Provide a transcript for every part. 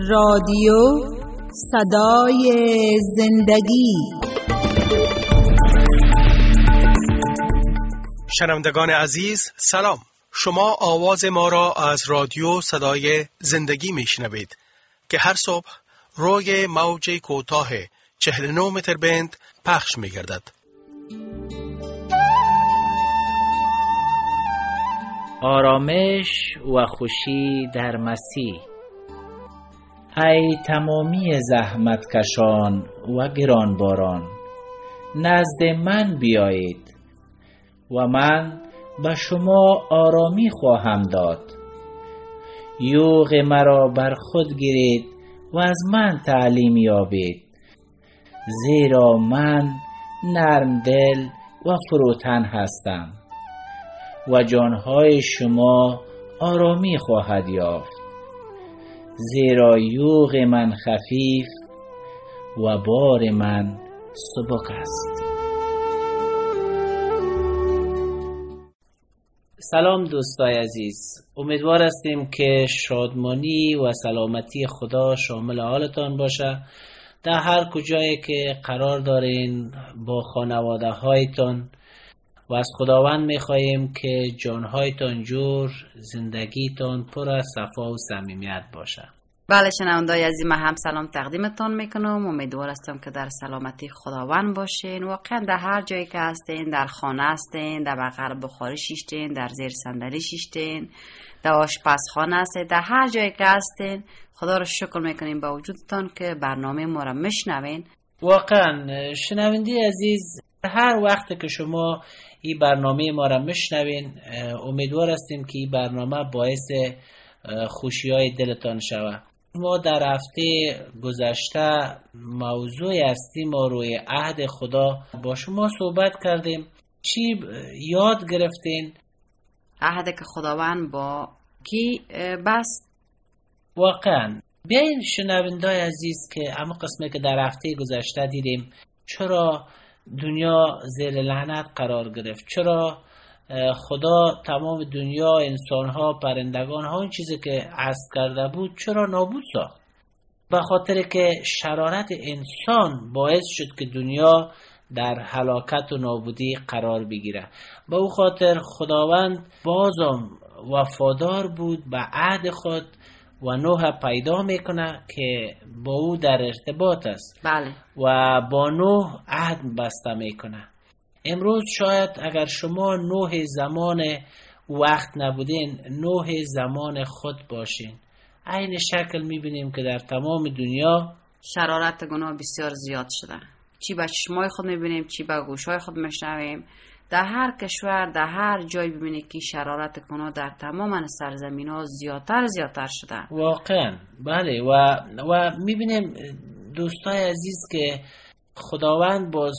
رادیو صدای زندگی. شنوندگان عزیز سلام، شما آواز ما را از رادیو صدای زندگی میشنوید که هر صبح روی موج کوتاه 49 متر بند پخش میگردد. آرامش و خوشی در مسیح. ای تمامی زحمت کشان و گرانباران، نزد من بیایید و من به شما آرامی خواهم داد. یوغ مرا بر خود گیرید و از من تعلیم یابید، زیرا من نرم دل و فروتن هستم و جانهای شما آرامی خواهد یافت، زیرا یوغ من خفیف و بار من سبک است. سلام دوستای عزیز، امیدوار هستیم که شادمانی و سلامتی خدا شامل حالتان باشه. در هر کجایی که قرار دارین با خانواده هایتان، و از خداوند میخواییم که جانهایتان جور، زندگیتان پر از صفا و صمیمیت باشه. بله شنونده‌های عزیز، من هم سلام تقدیمتان میکنم. امیدوار هستم که در سلامتی خداوند باشین. واقعا در هر جایی که هستین، در خانه هستین، در بغل بخاری شیشتین، در زیر صندلی شیشتین، در آشپزخانه هستین، در هر جایی که هستین خدا رو شکر میکنیم با وجودتان که برنامه ما رو میشنوین. واقعا شنونده عزیز، هر وقت که شما این برنامه ما را میشنوین، امیدوار هستیم که این برنامه باعث خوشی های دلتان شود. ما در هفته گذشته موضوع هستیم ما روی عهد خدا با شما صحبت کردیم. چی یاد گرفتین؟ عهد که خداوند با کی بست. واقعا بیاین شنوندای عزیز که اما قسمه که در هفته گذشته دیدیم، چرا دنیا زیر لعنت قرار گرفت، چرا خدا تمام دنیا، انسانها، پرندگانها، این چیزی که عصر کرده بود چرا نابود ساخت؟ به خاطر که شرارت انسان باعث شد که دنیا در هلاکت و نابودی قرار بگیره. به او خاطر خداوند بازم وفادار بود به عهد خود و نوح پیدا میکنه که با او در ارتباط است. بله. و با نوح عهد بسته میکنه. امروز شاید اگر شما نوح زمان وقت نبودین، نوح زمان خود باشین. عین شکل میبینیم که در تمام دنیا شرارت گناه بسیار زیاد شده. چی به چشمای خود میبینیم، چی به گوشای خود میشنویم. در هر کشور، در هر جای ببینه که شرارت گناه در تمام سرزمین ها زیادتر شده. واقعا بله. و میبینیم دوستای عزیز که خداوند باز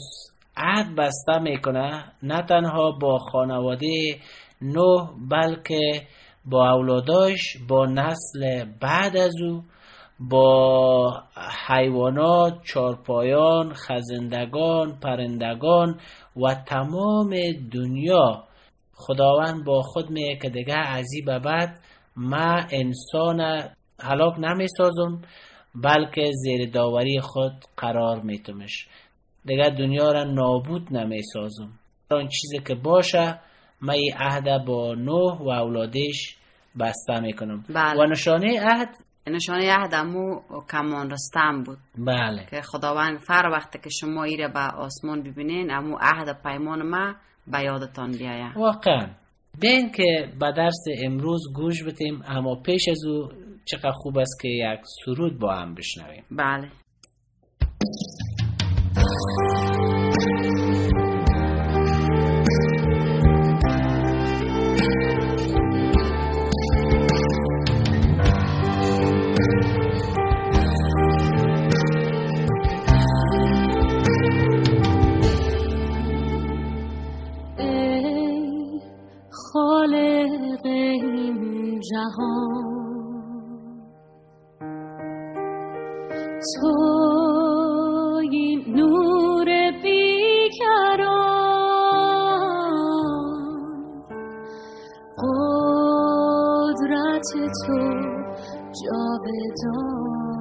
عهد بسته میکنه، نه تنها با خانواده نوح بلکه با اولاداش، با نسل بعد از او، با حیوانات، چارپایان، خزندگان، پرندگان و تمام دنیا. خداوند با خود میگه که دیگه از این به بعد من انسان هلاک نمیسازم، بلکه زیر داوری خود قرار میتمش. دیگه دنیا را نابود نمیسازم. آن چیزی که باشه من این عهد با نوح و اولادش بسته میکنم. بله. و نشانه عهد امو کمان رستم بود. بله. که خداوند فر وقتی که شما ایره به آسمان ببینین، امو عهد پیمان ما به یادتان بیاید. واقعا بین که به درس امروز گوش بتیم، اما پیش از او چقدر خوب است که یک سرود با هم بشنویم. بله. خالق این جهان، تو این نور بیکران، قدرت تو جاودان.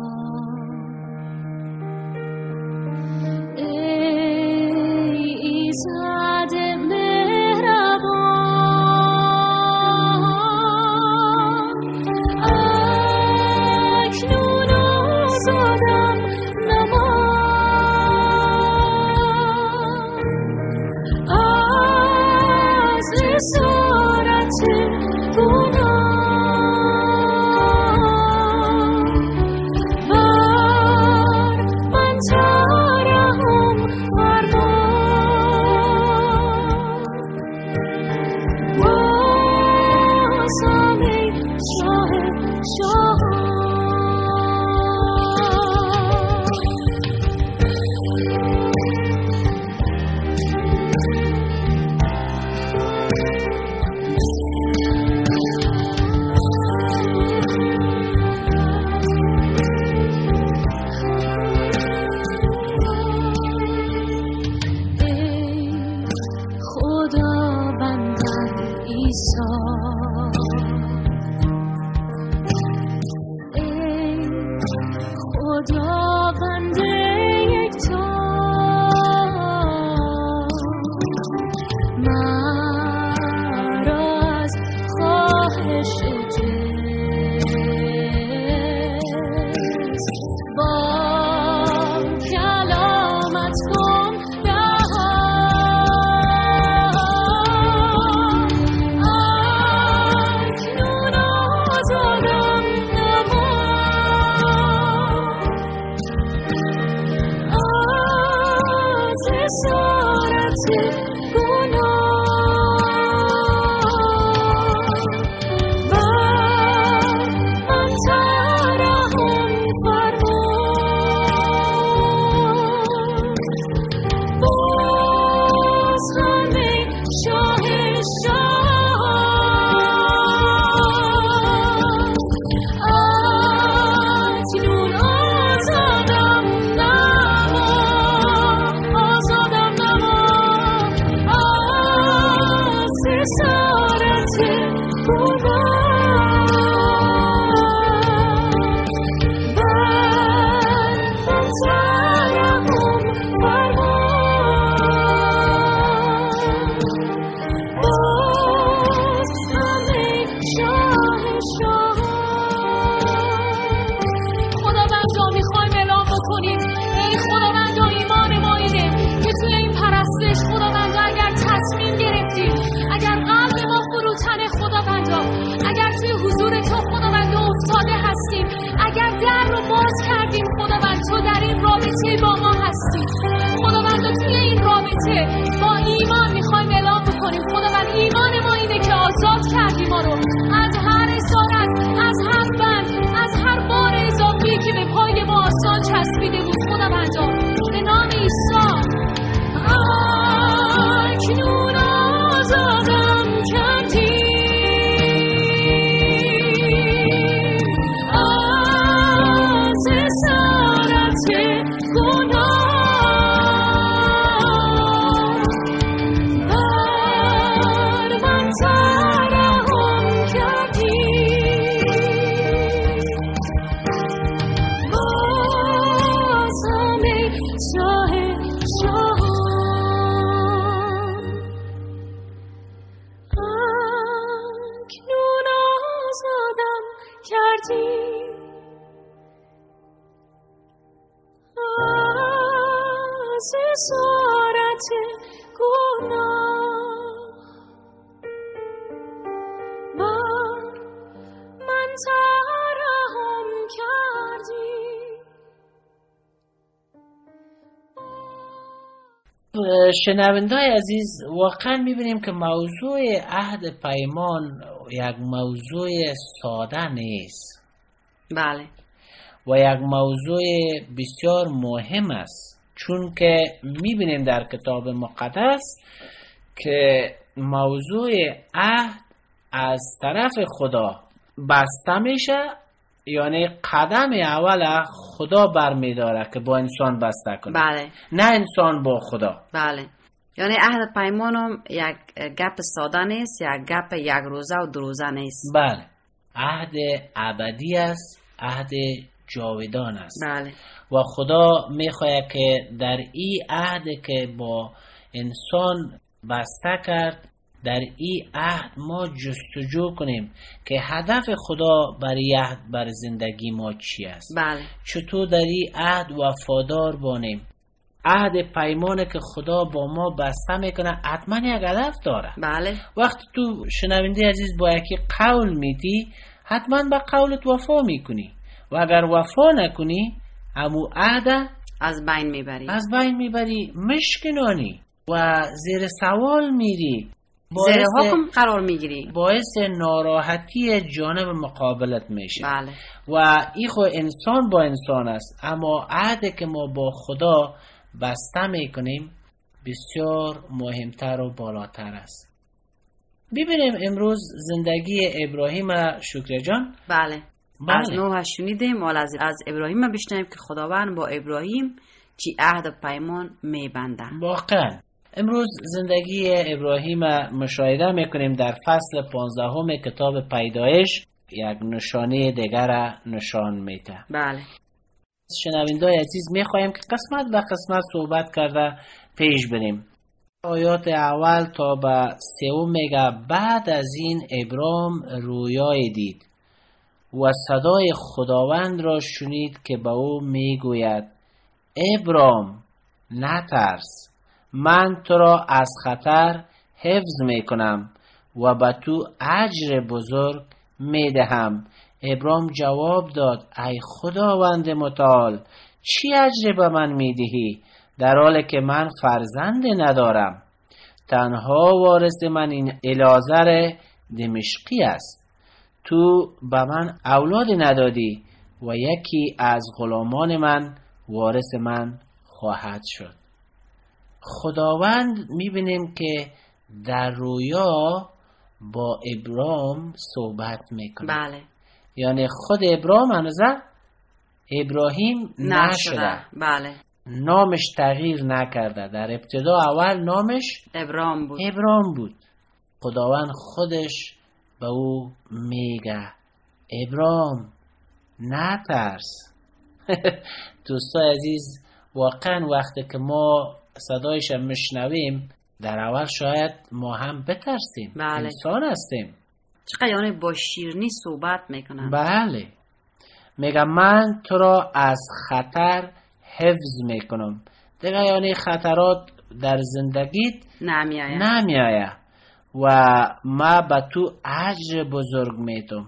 شنونده‌های عزیز، واقعا میبینیم که موضوع عهد پیمان یک موضوع ساده نیست. بله. و یک موضوع بسیار مهم است، چون که میبینیم در کتاب مقدس که موضوع عهد از طرف خدا بسته میشه، یعنی قدم اول خدا برمیداره که با انسان بسته کنه. بله. نه انسان با خدا. بله. یعنی عهد پیمانم یک گپ ساده نیست، یک گپ یک روزه و دو روزه نیست. بله. عهد ابدی است، عهد جاودان است. بله. و خدا میخواد که در این عهد که با انسان بسته کرد، در این عهد ما جستجو کنیم که هدف خدا برای عهد بر زندگی ما چی است. بله. چطور در این عهد وفادار بانیم. عهد پیمانه که خدا با ما بسته میکنه حتما یک هدف داره. بله. وقتی تو شنونده عزیز با یکی قول میدی حتما به قولت وفا میکنی و اگر وفا نکنی همو عهد از بین میبری مشکنانی و زیر سوال میری، زیر حکم قرار میگیری، باعث ناراحتی جانب مقابلت میشه. بله. و ایخو انسان با انسان است، اما عهد که ما با خدا بسته میکنیم بسیار مهمتر و بالاتر است. ببینیم امروز زندگی ابراهیم شکر جان. بله. از نوح شنیدیم، حالا از ابراهیم بشنیم که خداوند با ابراهیم چی عهد و پیمان میبندن. واقعا امروز زندگی ابراهیم مشاهده میکنیم در فصل 15 کتاب پیدایش، یک نشانه دیگر نشان میده. بله. شنوندای عزیز میخوایم که قسمت به قسمت صحبت کرده پیش بریم. آیات اول تا به سوم میگه بعد از این ابرام رویای دید و صدای خداوند را شنید که به او میگوید ابرام نترس، من تو را از خطر حفظ میکنم و به تو اجر بزرگ میدهم. ابرام جواب داد ای خداوند متعال، چی اجر به من میدهی در حالی که من فرزند ندارم؟ تنها وارث من این الازر دمشقی است. تو به من اولاد ندادی و یکی از غلامان من وارث من خواهد شد. خداوند میبینیم که در رویا با ابرام صحبت میکنه. بله. یعنی خود ابرام هنوزه ابراهیم نشده. بله. نامش تغییر نکرده. در ابتدا اول نامش ابرام بود. خداوند خودش به او میگه ابرام نترس. دوستای عزیز، واقعا وقتی که ما صدایش مشنویم در اول شاید ما هم بترسیم. بله. انسان هستیم. چقدر یعنی با شیرینی صحبت میکنن. بله. میگه من تو را از خطر حفظ میکنم. دیگه یعنی خطرات در زندگیت نمیایه و ما به تو اجر بزرگ میدم.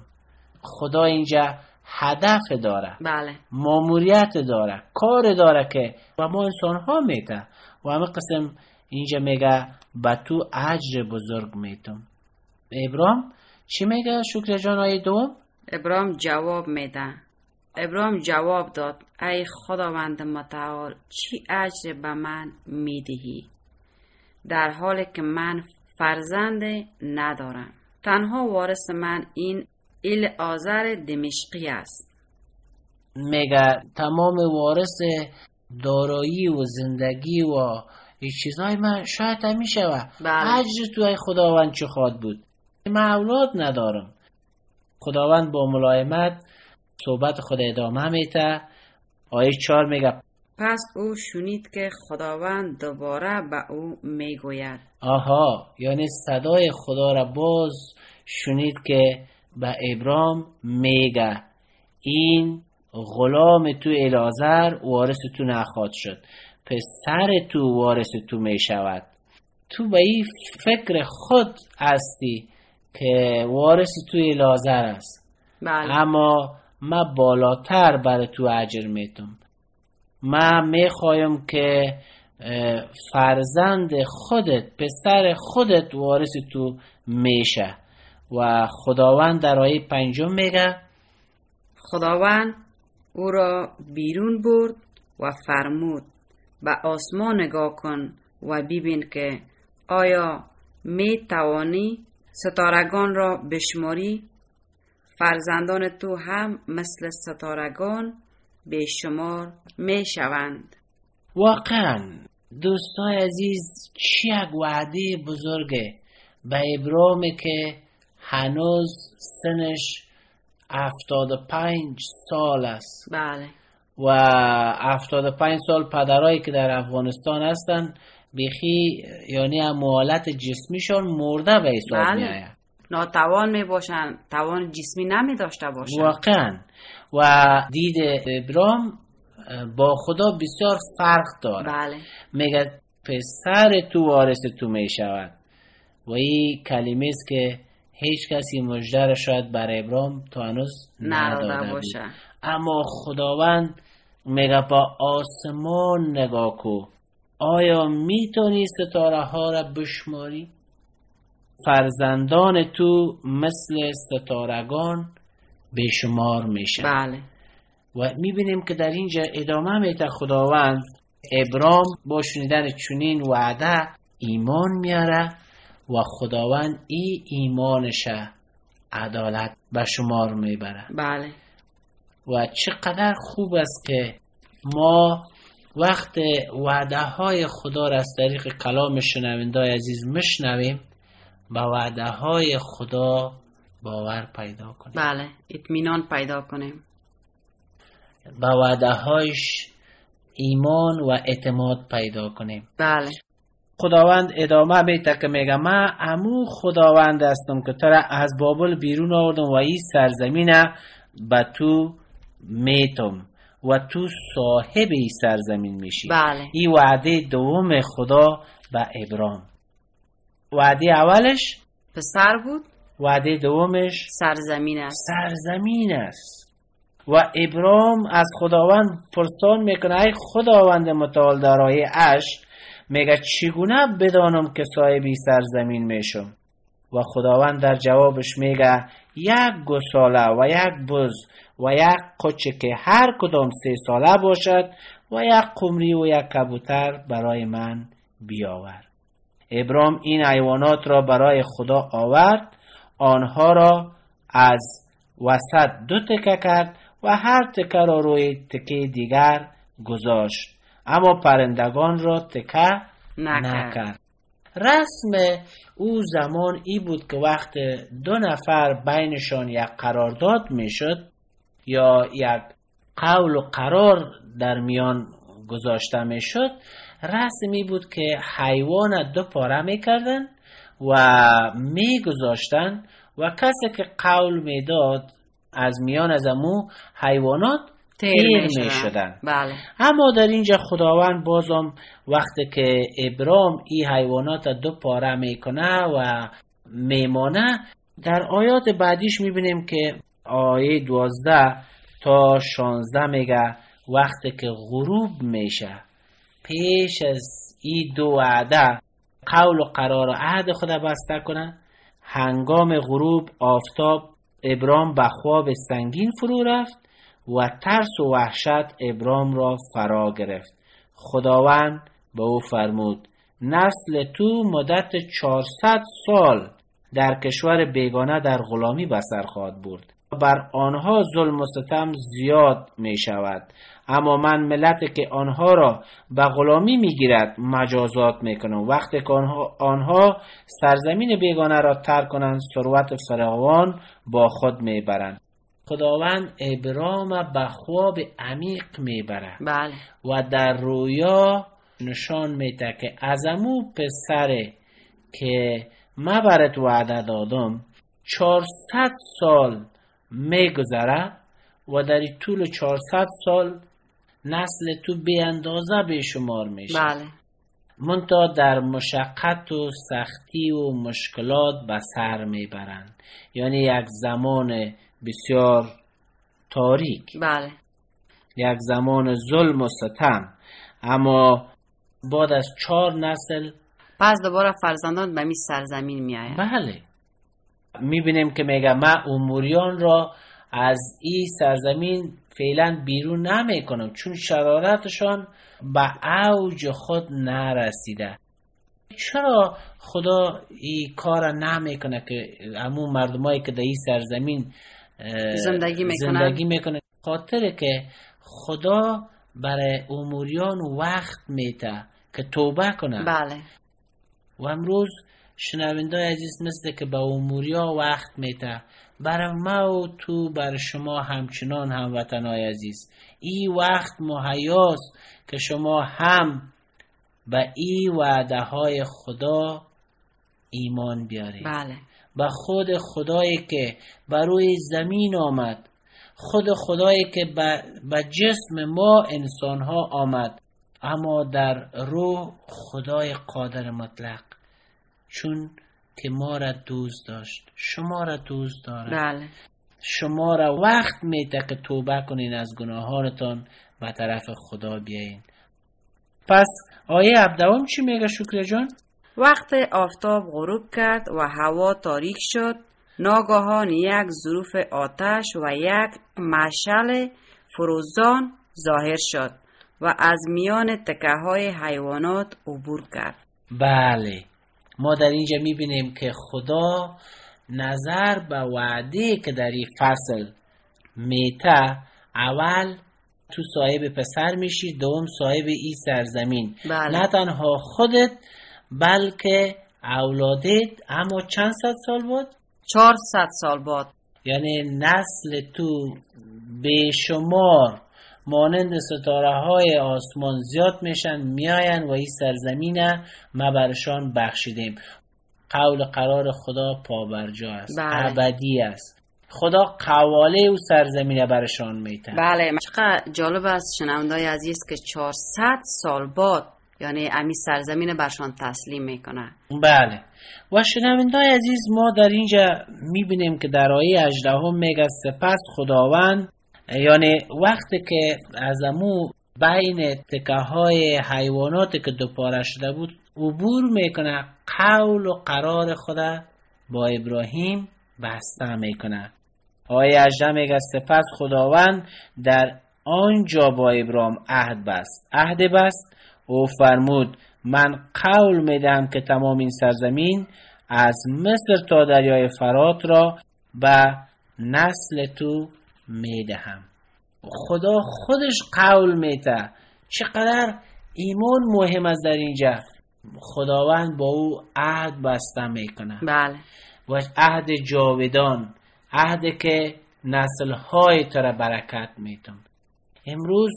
خدا اینجا هدف داره. بله. ماموریت داره، کار داره که و ما انسان ها میده و همه قسم اینجا میگه به تو اجر بزرگ میدم. ابرام چی میگه شکر جان آیه دوم؟ ابرام جواب داد ای خداوند متعال، چی اجر به من میدهی در حالی که من فرزند ندارم؟ تنها وارث من این الازر دمشقی است. میگه تمام وارث دارایی و زندگی و این چیزهای من شاید همیشه و اجر توی خداوند چه خواهد بود؟ من اولاد ندارم. خداوند با ملایمت صحبت خود ادامه میده. آیه 4 میگه پس او شنید که خداوند دوباره به او میگوید. آها، یعنی صدای خدا را باز شنید که به ابرام میگه این غلام تو الازر وارث تو نخواهد شد، پسر تو وارث تو میشود. تو به این فکر خود هستی که وارث تو الازر است. بله. اما من بالاتر برای تو اجر میدم. من میخوایم که فرزند خودت، پسر خودت وارث تو میشه. و خداوند در آیه 5 میگه خداوند او را بیرون برد و فرمود به آسمان نگاه کن و ببین که آیا می توانی ستارگان را بشماری؟ فرزندان تو هم مثل ستارگان بیشمار می شوند. واقعا دوستای عزیز، چی یک وعده بزرگه به ابرام که هنوز سنش 75 سال است. بله. و 75 سال پدرایی که در افغانستان هستن بیخی یعنی هموالت جسمیشون مرده به حساب. بله. میاید ناتوان می باشن، توان جسمی نمی داشته باشن. واقعا. و دید ابرام با خدا بسیار فرق داره. بله. مگر پسر تو وارث تو می شود. و این کلمه است که هیچ کسی مژده را شاید برای ابراهیم تا هنوز نداده بود. اما خداوند میگه با آسمان نگاه کو، آیا میتونی ستاره ها را بشماری؟ فرزندان تو مثل ستارگان بشمار میشن. بله. و میبینیم که در اینجا ادامه میده خداوند. ابرام با شنیدن چنین وعده ایمان میاره و خداوند ای ایمانشه عدالت به شمار میبره. بله. و چقدر خوب است که ما وقت وعده های خدا را از طریق کلام شنوندای عزیز میشنویم، با وعده های خدا باور پیدا کنیم. بله، اطمینان پیدا کنیم، با وعده هایش ایمان و اعتماد پیدا کنیم. بله. خداوند ادامه میده که میگه من عمو خداوند هستم که تو را از بابل بیرون آوردم و این سرزمین به تو میتم و تو صاحب این سرزمین میشی. بله. این وعده دوم خدا به ابرام. وعده اولش پسر بود، وعده دومش سرزمین است. سرزمین است. و ابرام از خداوند پرسان میکنه ای خداوند متعال در آیه 8 میگه چگونه بدانم که صاحبی سرزمین میشم؟ و خداوند در جوابش میگه یک گوساله و یک بز و یک قوچه که هر کدام 3 ساله باشد و یک قمری و یک کبوتر برای من بیاور. ابرام این حیوانات را برای خدا آورد، آنها را از وسط 2 تکه کرد و هر تکه را روی تکه دیگر گذاشت، اما پرندگان را تکه نکرد. رسم او زمان ای بود که وقت 2 نفر بینشان یک قرارداد می شد یا یک قول و قرار در میان گذاشته می شد، رسمی بود که حیوان 2 پاره می کردن و می گذاشتن و کسی که قول می داد از میان از امو حیوانات تیر می شدن. بله. اما در اینجا خداوند بازم وقتی که ابرام این حیوانات 2 پاره می کنه و می مانه، در آیات بعدیش می بینیم که آیه 12 تا 16 میگه وقتی که غروب میشه پیش از این 2 وعده قول و قرار و عهد خدا بسته کنن، هنگام غروب آفتاب ابرام به خواب سنگین فرو رفت و ترس و وحشت ابرام را فرا گرفت. خداوند به او فرمود نسل تو مدت 400 سال در کشور بیگانه در غلامی به سر خواهد برد، بر آنها ظلم و ستم زیاد می شود، اما من ملتی که آنها را به غلامی می گیرد مجازات می کنم. وقتی که آنها سرزمین بیگانه را ترک کنند ثروت فراوان با خود می برند. خداوند ابرام به خواب عمیق می برد. بله. و در رویا نشان می ده که از امو پسره که من برات وعده دادم 400 سال می گذره و در طول 400 سال نسل تو بی اندازه به شمار میشه. بله. منتها در مشقت و سختی و مشکلات به سر میبرند، یعنی یک زمان بسیار تاریک. بله. یک زمان ظلم و ستم، اما بعد از 4 نسل پس دوباره فرزندان به می سرزمین می آید. بله. میبینیم که میگه من اموریان را از این سرزمین فعلا بیرون نمی کنم چون شرارتشان به اوج خود نرسیده. چرا خدا این کار نمی کنه که همون مردمایی که در این سرزمین زندگی میکنن؟ خاطر که خدا برای اموریان وقت میده که توبه کنن. بله. و امروز شنوندای عزیز مثل که به اموریا وقت میده، برای ما و تو بر شما همچنان هموطنای عزیز این وقت مهیاست که شما هم به این وعده های خدا ایمان بیارید. بله. به خود خدایی که بر روی زمین آمد، خدایی که به جسم ما انسان ها آمد، اما در روح خدای قادر مطلق، چون که ما را دوست داشت، شما را دوست دارد. بله. شما را وقت میده که توبه کنین از گناهانتان به طرف خدا بیایین. پس آیه 17 چی میگه شکر جان؟ وقت آفتاب غروب کرد و هوا تاریک شد، ناگهان یک ظروف آتش و یک مشعل فروزان ظاهر شد و از میان تکه های حیوانات عبور کرد. بله، ما در اینجا میبینیم که خدا نظر به وعده که در این فصل میته، اول تو صاحب پسر میشی، دوم صاحب این سرزمین. بله. نه تنها خودت بلکه اولادت. اما چند صد سال بود؟ 400 سال بود. یعنی نسل تو بیشمار مانند ستاره های آسمان زیاد میشن، میاین و این سرزمینه ما برشان بخشیدیم. قول قرار خدا پابرجا است، ابدی است. خدا قواله و سرزمینه برشان میتن. بله، چقدر جالب است شنوندای عزیز که 400 سال بعد یعنی امی سرزمین برشان تسلیم میکنه. بله. و شنوندای عزیز، ما در اینجا میبینیم که در آیه 18 میگه سپس خداوند، یعنی وقتی که از امو بین تکه های حیواناتی که دوپاره شده بود عبور میکنه، قول و قرار خدا با ابراهیم بسته میکنه. آیه 18 میگه سپس خداوند در آنجا با ابراهیم عهد بست او فرمود من قول میدم که تمام این سرزمین از مصر تا دریای فرات را به نسل تو میدهم. خدا خودش قول میده. چقدر ایمان مهم است در اینجا. خداوند با او عهد بسته میکنه. بله. و عهد جاودان، عهد که نسل‌های تو را برکت میدم. امروز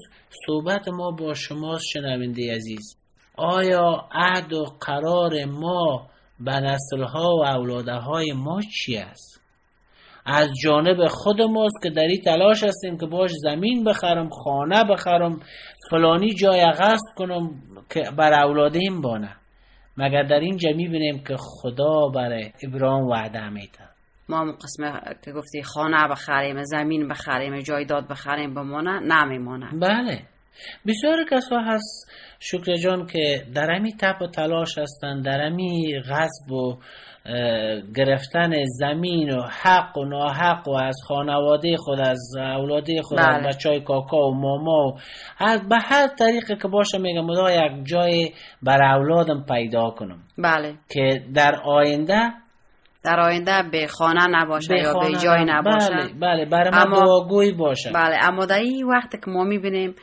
صحبت ما با شماست شنونده عزیز. آیا عهد و قرار ما به نسل‌ها و اولادهای ما چی است؟ از جانب خود ماست که در این تلاش هستیم که باش زمین بخرم، خانه بخرم، فلانی جای قصد کنم که بر اولادیم بانه. مگر در اینجا میبینیم که خدا برای ابراهیم وعده میده. ما قسمه که گفتی خانه بخریم، زمین بخریم، جایداد بخریم، بمانه نمیمانه. بله. بسیار کسا هست شکر جان که در امی تپ و تلاش هستن، در امی غصب و گرفتن زمین و حق و ناحق و از خانواده خود، از اولاده خود. بله. از بچه های کاکا و ماما و به هر طریقه که باشه میگم دا یک جای بر اولادم پیدا کنم. بله. که در آینده به خانه نباشه یا به جای نباشه. بله بله، برای ما دعاگوی باشه. بله. اما در این وقت که ما میبینیم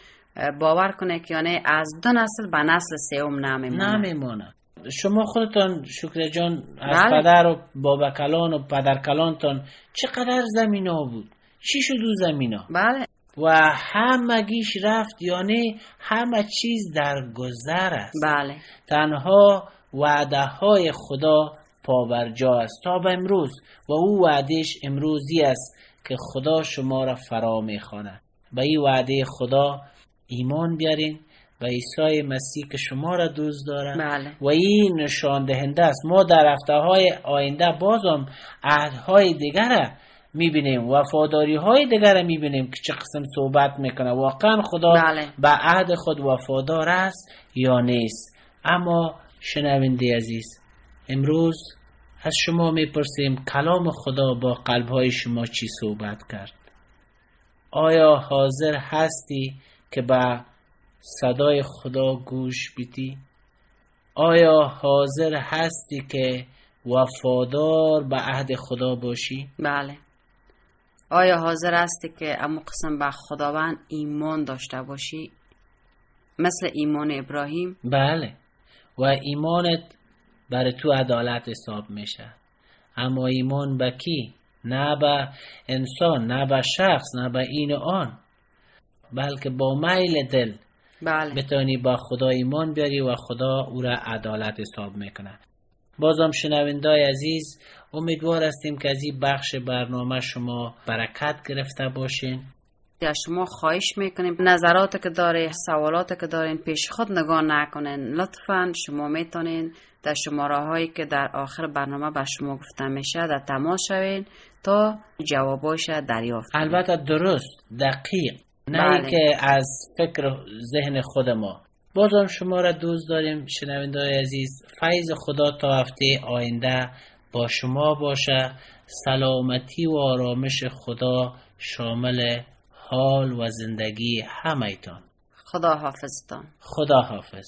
باور کنه که یعنی از دو نسل به نسل سوم نمیمونه. شما خودتان شکر جان از بله. پدر و بابا کلان و پدر کلانتان چقدر زمین ها بود؟ 6 زمین ها. بله. و همگیش رفت، یعنی همه چیز در گذر است. بله. تنها وعده های خدا پابرجا است تا به امروز و او وعدهش امروزی است که خدا شما را فرا میخواند. به این وعده خدا ایمان بیارین، به عیسی مسیح که شما را دوست دارد. بله. و این نشان دهنده است. ما در هفته‌های آینده بازم عهدهای دیگر میبینیم، وفاداری‌های دیگر میبینیم که چه قسم صحبت میکنه. واقعا خدا بله. به عهد خود وفادار است یا نیست؟ اما شنونده عزیز، امروز از شما میپرسیم کلام خدا با قلب‌های شما چی صحبت کرد؟ آیا حاضر هستی که به صدای خدا گوش بدی؟ آیا حاضر هستی که وفادار به عهد خدا باشی؟ بله. آیا حاضر هستی که اما قسم به خداوند ایمان داشته باشی؟ مثل ایمان ابراهیم؟ بله. و ایمانت برای تو عدالت حساب میشه. اما ایمان به کی؟ نه به انسان، نه به شخص، نه به این آن، بلکه با میل دل. بله. بتانی با خدا ایمان بیاری و خدا او را عدالت حساب میکنه. بازم شنوندای عزیز، امیدوار هستیم که از این بخش برنامه شما برکت گرفته باشین. از شما خواهش میکنیم نظرات که داره، سوالات که دارین پیش خود نگاه نکنین. لطفاً شما میتونین در شماره هایی که در آخر برنامه به شما گفته میشه در تماس شوین تا جواباش دریافت کنین. البته درست، دقیق، نه که از فکر ذهن خود ما. بازم شما را دوست داریم شنونده‌های عزیز. فیض خدا تا هفته آینده با شما باشه. سلامتی و آرامش خدا شامل حال و زندگی همه‌تان. خدا حافظتان. خدا حافظ.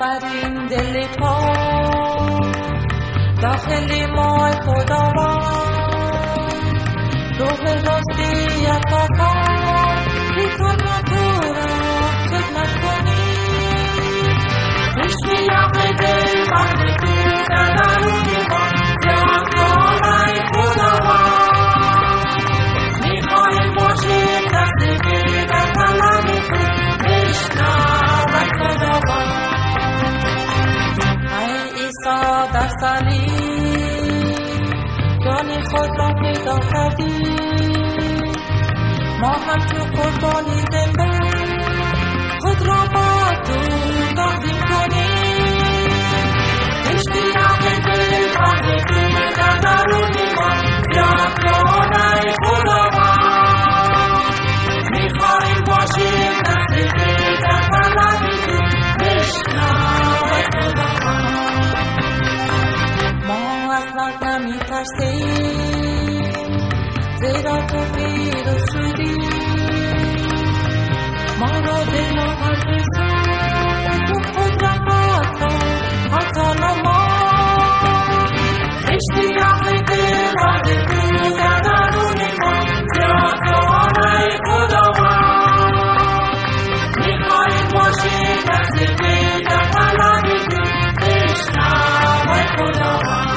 برین دل پا داخل مای خداوند روح راستی یکتا بیتون ما تو را خدمت کنی خوشی یقید بحر تو ندارونی ما جمعای خداوند میخوایم باشی دستگی در طلبی تو بشنوی خداوند در سالی جان خود را پیدا کردی ما همچو قربانی زنده خود را با تو تقدیم کنیم اشتیاق دل بحر تو در درون ما یاد کنه خداوند میخواهیم باشیم نزدیک در طلب تو بشنو خداوند مرد نمی ترسیم زیرا تو پیروز شدی ما را دل و حرف تو خود را قطع حتی نما اشتیاق دل آده تو در درون ما زیاد دوانه خداوند میخواهیم باشیم نزدیک در طلب تو بشنو خداوند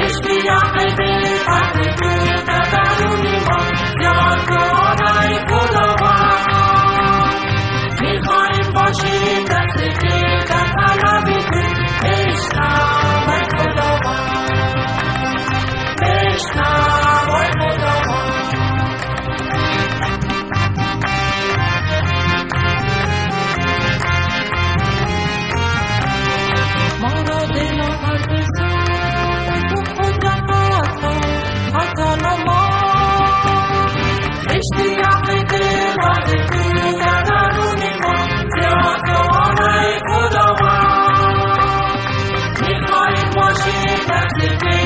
اشتیاق دل بحر تو در درون ما یاد کنه خداوند میخواهیم باشیم دست که در طلب تو بشنو خداوند بشنو خداوند اشتیاق دل آده تو در درون ما زیاد دوانه خداوند میخواهیم باشیم نزدیک